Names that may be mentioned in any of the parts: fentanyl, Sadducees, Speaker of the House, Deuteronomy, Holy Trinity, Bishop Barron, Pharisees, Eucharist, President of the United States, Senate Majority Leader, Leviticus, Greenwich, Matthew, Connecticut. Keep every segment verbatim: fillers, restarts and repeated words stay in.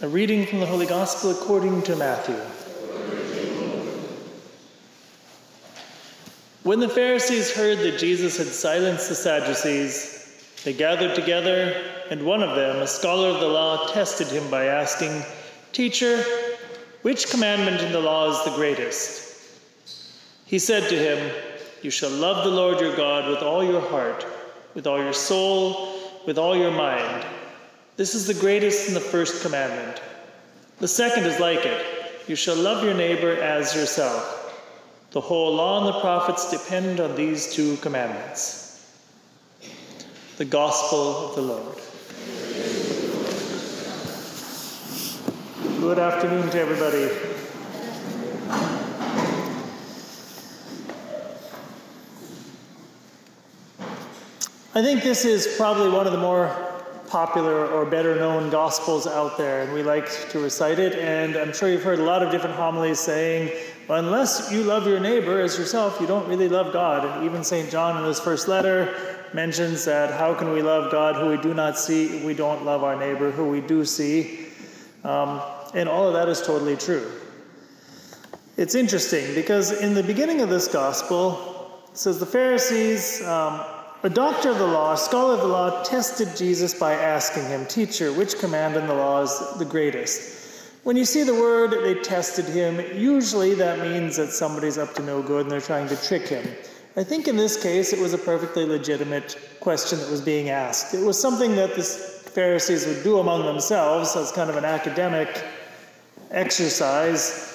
A reading from the Holy Gospel according to Matthew. When the Pharisees heard that Jesus had silenced the Sadducees, they gathered together, and one of them, a scholar of the law, tested him by asking, "Teacher, which commandment in the law is the greatest?" He said to him, "You shall love the Lord your God with all your heart, with all your soul, with all your mind. This is the greatest and the first commandment. The second is like it. You shall love your neighbor as yourself. The whole law and the prophets depend on these two commandments." The Gospel of the Lord. Good afternoon to everybody. I think this is probably one of the more popular or better known gospels out there, and we like to recite it, and I'm sure you've heard a lot of different homilies saying, well, unless you love your neighbor as yourself, you don't really love God. And even Saint John in his first letter mentions that how can we love God who we do not see if we don't love our neighbor who we do see? Um, and all of that is totally true. It's interesting because in the beginning of this gospel, it says the Pharisees, um, a doctor of the law, a scholar of the law, tested Jesus by asking him, "Teacher, which command in the law is the greatest?" When you see the word, they tested him, usually that means that somebody's up to no good and they're trying to trick him. I think in this case, it was a perfectly legitimate question that was being asked. It was something that the Pharisees would do among themselves as kind of an academic exercise.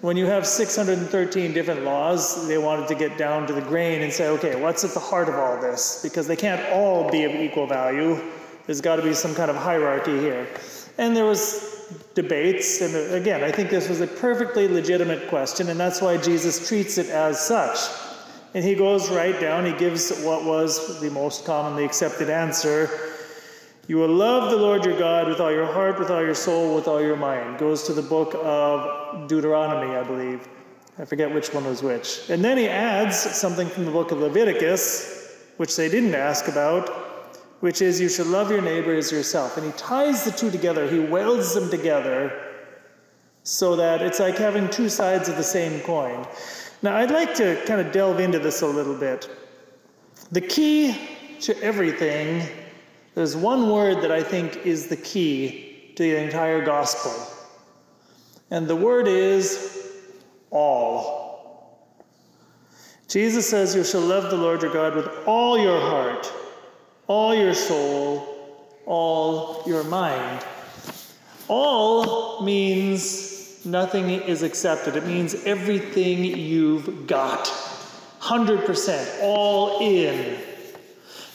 When you have six hundred thirteen different laws, they wanted to get down to the grain and say, okay, what's at the heart of all this? Because they can't all be of equal value. There's got to be some kind of hierarchy here. And there was debates, and again, I think this was a perfectly legitimate question, and that's why Jesus treats it as such. And he goes right down, he gives what was the most commonly accepted answer. You will love the Lord your God with all your heart, with all your soul, with all your mind. Goes to the book of Deuteronomy, I believe. I forget which one was which. And then he adds something from the book of Leviticus, which they didn't ask about, which is you shall love your neighbor as yourself. And he ties the two together. He welds them together so that it's like having two sides of the same coin. Now, I'd like to kind of delve into this a little bit. The key to everything, there's one word that I think is the key to the entire gospel. And the word is all. Jesus says, you shall love the Lord your God with all your heart, all your soul, all your mind. All means nothing is accepted. It means everything you've got. one hundred percent, all in.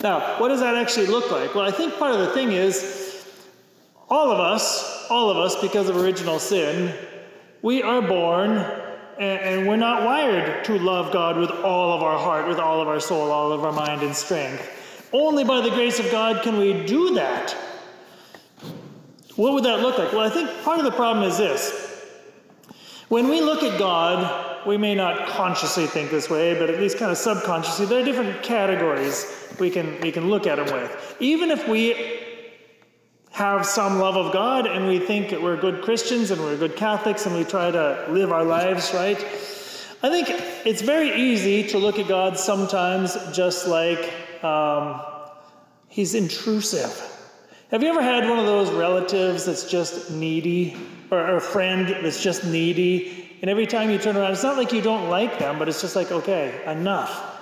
Now, what does that actually look like? Well, I think part of the thing is all of us, all of us, because of original sin, we are born and, and we're not wired to love God with all of our heart, with all of our soul, all of our mind and strength. Only by the grace of God can we do that. What would that look like? Well, I think part of the problem is this. When we look at God, we may not consciously think this way, but at least kind of subconsciously, there are different categories we can we can look at them with. Even if we have some love of God and we think that we're good Christians and we're good Catholics and we try to live our lives right, I think it's very easy to look at God sometimes just like um, he's intrusive. Have you ever had one of those relatives that's just needy, or, or a friend that's just needy? And every time you turn around, it's not like you don't like them, but it's just like, okay, enough.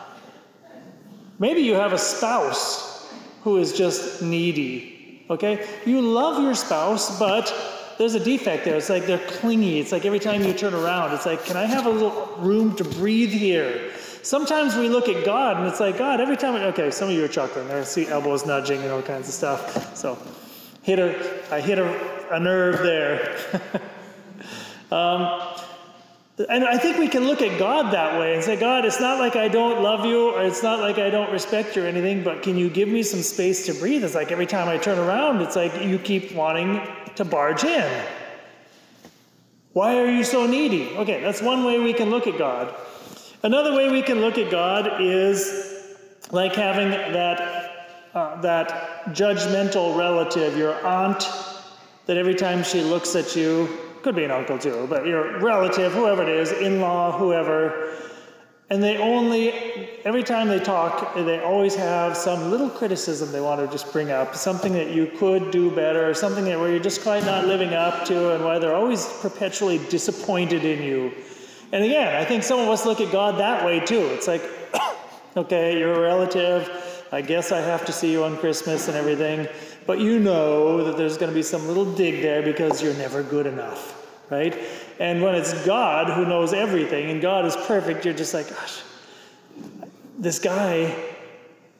Maybe you have a spouse who is just needy, okay? You love your spouse, but there's a defect there. It's like they're clingy. It's like every time you turn around, it's like, can I have a little room to breathe here? Sometimes we look at God, and it's like, God, every time, I, okay, some of you are chuckling. I see elbows nudging and all kinds of stuff. So hit a, I hit a, a nerve there. um, And I think we can look at God that way and say, God, it's not like I don't love you, or it's not like I don't respect you or anything, but can you give me some space to breathe? It's like every time I turn around, it's like you keep wanting to barge in. Why are you so needy? Okay, that's one way we can look at God. Another way we can look at God is like having that, uh, that judgmental relative, your aunt that every time she looks at you, could be an uncle too, but your relative, whoever it is, in-law, whoever, and they only, every time they talk, they always have some little criticism they want to just bring up, something that you could do better, something that where you're just quite not living up to, and why they're always perpetually disappointed in you. And again, I think some of us look at God that way too. It's like, okay, you're a relative, I guess I have to see you on Christmas and everything, but you know that there's going to be some little dig there because you're never good enough. Right? And when it's God who knows everything and God is perfect, you're just like, gosh, this guy,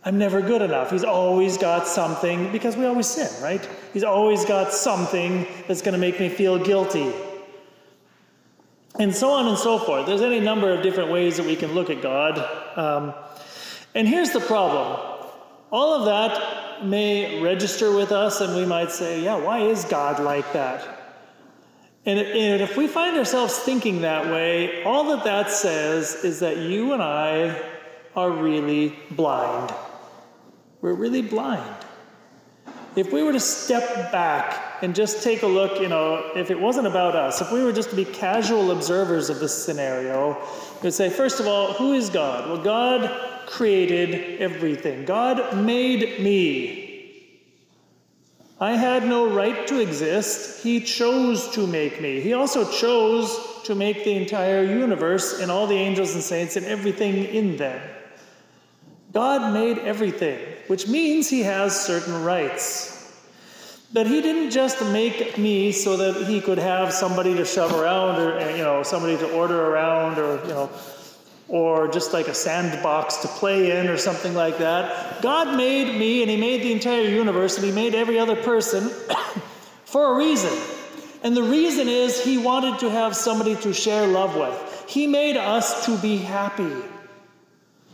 I'm never good enough. He's always got something, because we always sin, right? He's always got something that's going to make me feel guilty. And so on and so forth. There's any number of different ways that we can look at God. Um, and here's the problem. All of that may register with us and we might say, yeah, why is God like that? And if we find ourselves thinking that way, all that that says is that you and I are really blind. We're really blind. If we were to step back and just take a look, you know, if it wasn't about us, if we were just to be casual observers of this scenario, we'd say, first of all, who is God? Well, God created everything. God made me. I had no right to exist. He chose to make me. He also chose to make the entire universe and all the angels and saints and everything in them. God made everything, which means he has certain rights. But he didn't just make me so that he could have somebody to shove around, or, you know, somebody to order around, or, you know, or just like a sandbox to play in or something like that. God made me, and he made the entire universe, and he made every other person for a reason. And the reason is he wanted to have somebody to share love with. He made us to be happy.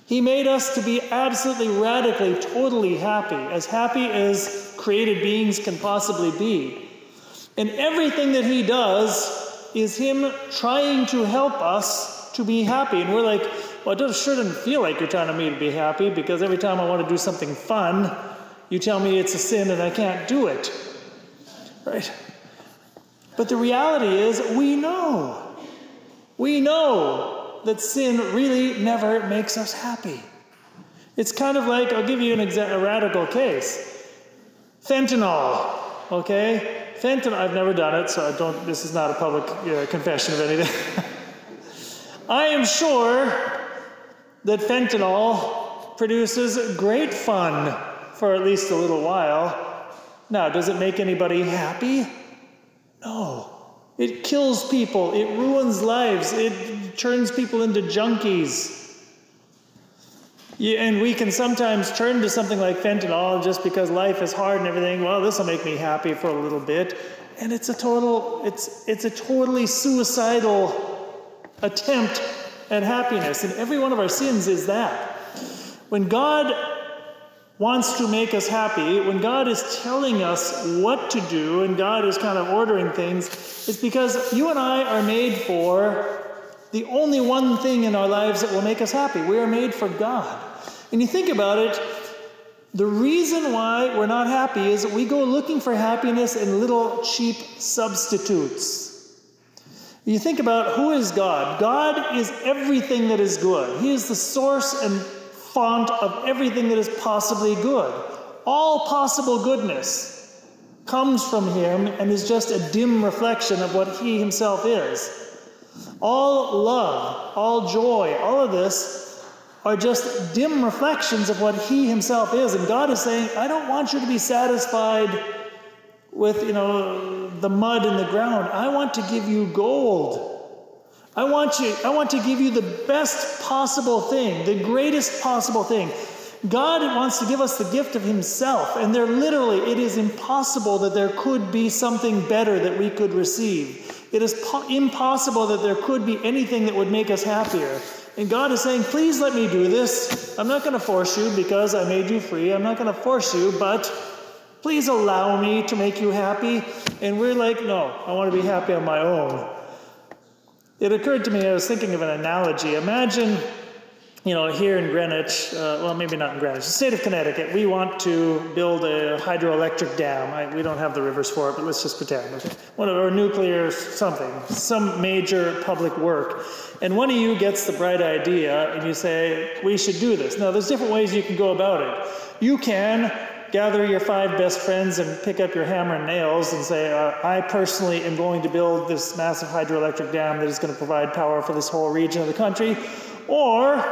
He made us to be absolutely, radically, totally happy, as happy as created beings can possibly be. And everything that he does is him trying to help us to be happy. And we're like, well, it sure doesn't feel like you're telling me to be happy, because every time I want to do something fun, you tell me it's a sin and I can't do it. Right? But the reality is, we know. We know that sin really never makes us happy. It's kind of like, I'll give you an exa- a radical case. Fentanyl. Okay? Fentanyl, I've never done it, so I don't, this is not a public uh, confession of anything. I am sure that fentanyl produces great fun for at least a little while. Now, does it make anybody happy? No. It kills people. It ruins lives. It turns people into junkies. Yeah, and we can sometimes turn to something like fentanyl just because life is hard and everything. Well, this will make me happy for a little bit. And it's a total, it's, it's a totally suicidal attempt at happiness. And every one of our sins is that. When God wants to make us happy, when God is telling us what to do, and God is kind of ordering things, it's because you and I are made for the only one thing in our lives that will make us happy. We are made for God. And you think about it, the reason why we're not happy is we go looking for happiness in little cheap substitutes. You think about, who is God? God is everything that is good. He is the source and font of everything that is possibly good. All possible goodness comes from him and is just a dim reflection of what he himself is. All love, all joy, all of this are just dim reflections of what he himself is. And God is saying, I don't want you to be satisfied with, you know, the mud in the ground. I want to give you gold. I want you, I want to give you the best possible thing, the greatest possible thing. God wants to give us the gift of himself, and there literally, it is impossible that there could be something better that we could receive. It is po- impossible that there could be anything that would make us happier. And God is saying, please let me do this. I'm not going to force you, because I made you free. I'm not going to force you, but please allow me to make you happy. And we're like, no, I want to be happy on my own. It occurred to me, I was thinking of an analogy. Imagine you know, here in Greenwich, uh, well, maybe not in Greenwich, the state of Connecticut, we want to build a hydroelectric dam. I, we don't have the rivers for it, but let's just pretend. Okay. One of our nuclear something, some major public work. And one of you gets the bright idea and you say, we should do this. Now, there's different ways you can go about it. You can gather your five best friends and pick up your hammer and nails and say, uh, I personally am going to build this massive hydroelectric dam that is going to provide power for this whole region of the country. Or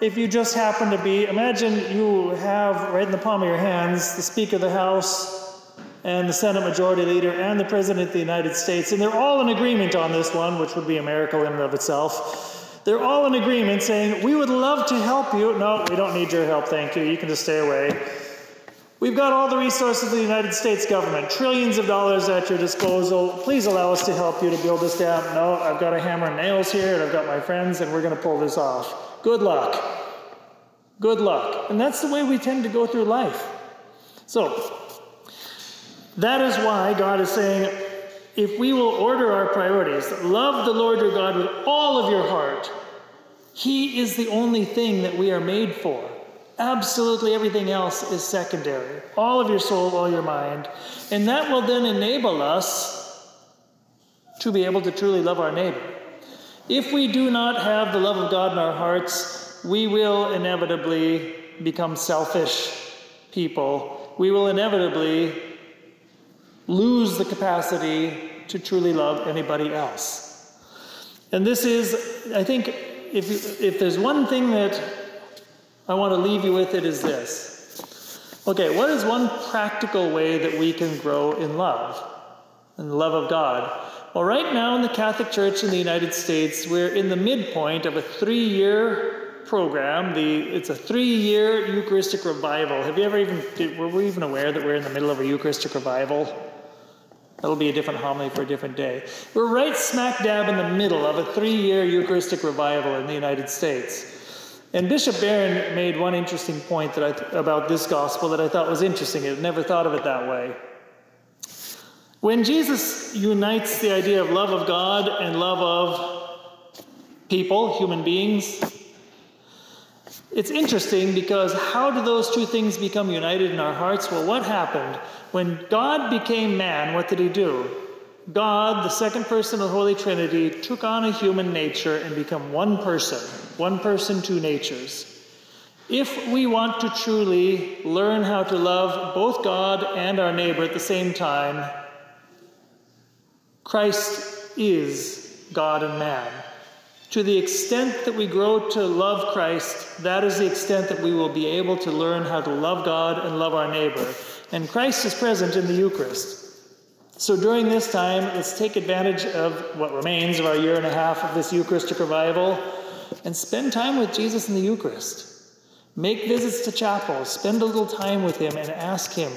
if you just happen to be, imagine you have right in the palm of your hands the Speaker of the House and the Senate Majority Leader and the President of the United States, and they're all in agreement on this one, which would be a miracle in and of itself. They're all in agreement saying, we would love to help you. No, we don't need your help, thank you. You can just stay away. We've got all the resources of the United States government, trillions of dollars at your disposal. Please allow us to help you to build this dam. No, I've got a hammer and nails here, and I've got my friends, and we're going to pull this off. Good luck. Good luck. And that's the way we tend to go through life. So that is why God is saying, if we will order our priorities, love the Lord your God with all of your heart. He is the only thing that we are made for. Absolutely everything else is secondary. All of your soul, all your mind. And that will then enable us to be able to truly love our neighbor. If we do not have the love of God in our hearts, we will inevitably become selfish people. We will inevitably lose the capacity to truly love anybody else. And this is, I think, if, if there's one thing that I want to leave you with, it is this. Okay, what is one practical way that we can grow in love, in the love of God? Well, right now in the Catholic Church in the United States, we're in the midpoint of a three-year program. The, it's a three-year Eucharistic revival. Have you ever even, did, were we even aware that we're in the middle of a Eucharistic revival? That'll be a different homily for a different day. We're right smack dab in the middle of a three-year Eucharistic revival in the United States. And Bishop Barron made one interesting point that I th- about this gospel that I thought was interesting. I'd never thought of it that way. When Jesus unites the idea of love of God and love of people, human beings, it's interesting because how do those two things become united in our hearts? Well, what happened? When God became man, what did he do? God, the second person of the Holy Trinity, took on a human nature and became one person, one person, two natures. If we want to truly learn how to love both God and our neighbor at the same time, Christ is God and man. To the extent that we grow to love Christ, that is the extent that we will be able to learn how to love God and love our neighbor. And Christ is present in the Eucharist. So during this time, let's take advantage of what remains of our year and a half of this Eucharistic revival and spend time with Jesus in the Eucharist. Make visits to chapel, spend a little time with him and ask him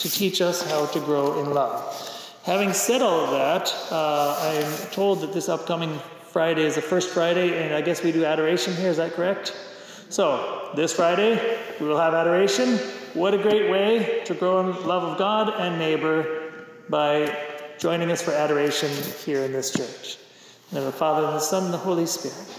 to teach us how to grow in love. Having said all of that, uh, I'm told that this upcoming Friday is the first Friday, and I guess we do adoration here, is that correct? So, this Friday, we will have adoration. What a great way to grow in love of God and neighbor by joining us for adoration here in this church. In the name of the Father, and the Son, and the Holy Spirit.